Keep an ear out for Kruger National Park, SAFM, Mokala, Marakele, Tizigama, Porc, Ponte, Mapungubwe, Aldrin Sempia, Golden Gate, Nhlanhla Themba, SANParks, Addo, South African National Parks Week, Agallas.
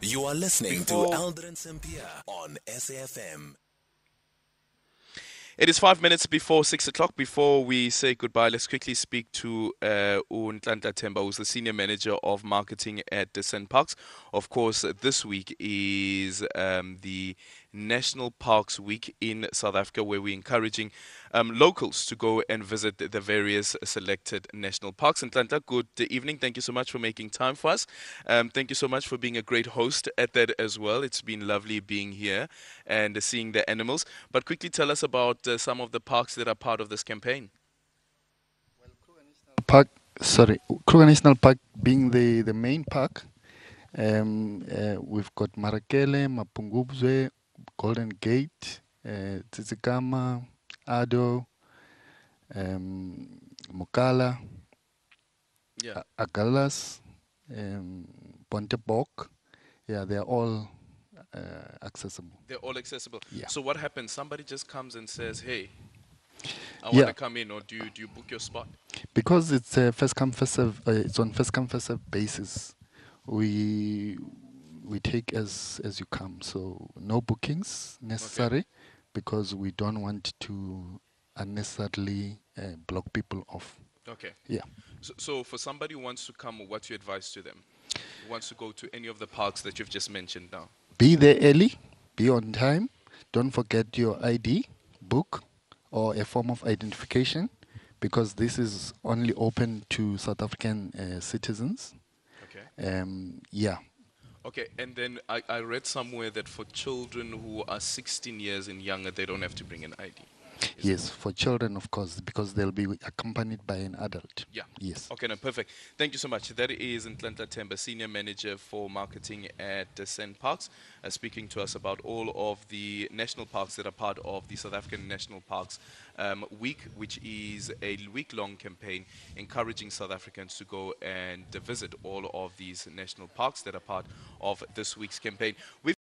You are listening to Aldrin Sempia on SAFM. It is 5 minutes before 6 o'clock. Before we say goodbye, let's quickly speak to Nhlanhla Themba, who's the Senior Manager of Marketing at the SANParks. Of course, this week is the National Parks Week in South Africa, where we're encouraging locals to go and visit the various selected national parks. Nhlanhla, good evening. Thank you so much for making time for us. Thank you so much for being a great host at that as well. It's been lovely being here and seeing the animals. But quickly tell us about some of the parks that are part of this campaign. Well, Kruger National Park being the main park, we've got Marakele, Mapungubwe, Golden Gate, Tizigama, Addo, Mokala, Agallas, Ponte, Porc. Yeah, they are all accessible. They're all accessible. Yeah. So what happens? Somebody just comes and says, "Hey, I want to come in," or do you book your spot? Because it's a first come first serve. It's on first come first serve basis. We take as you come, so no bookings necessary, because we don't want to unnecessarily block people off. Okay. Yeah. So for somebody who wants to come, what's your advice to them? Who wants to go to any of the parks that you've just mentioned now? Be there early, be on time, don't forget your ID, book, or a form of identification, because this is only open to South African citizens. Okay. Yeah. Okay, and then I read somewhere that for children who are 16 years and younger, they don't have to bring an ID. Yes, for children, of course, because they'll be accompanied by an adult. Yeah. Yes. Okay, no, perfect. Thank you so much. That is Nhlanhla Themba, Senior Manager for Marketing at SANParks, speaking to us about all of the national parks that are part of the South African National Parks Week, which is a week-long campaign encouraging South Africans to go and visit all of these national parks that are part of this week's campaign. We've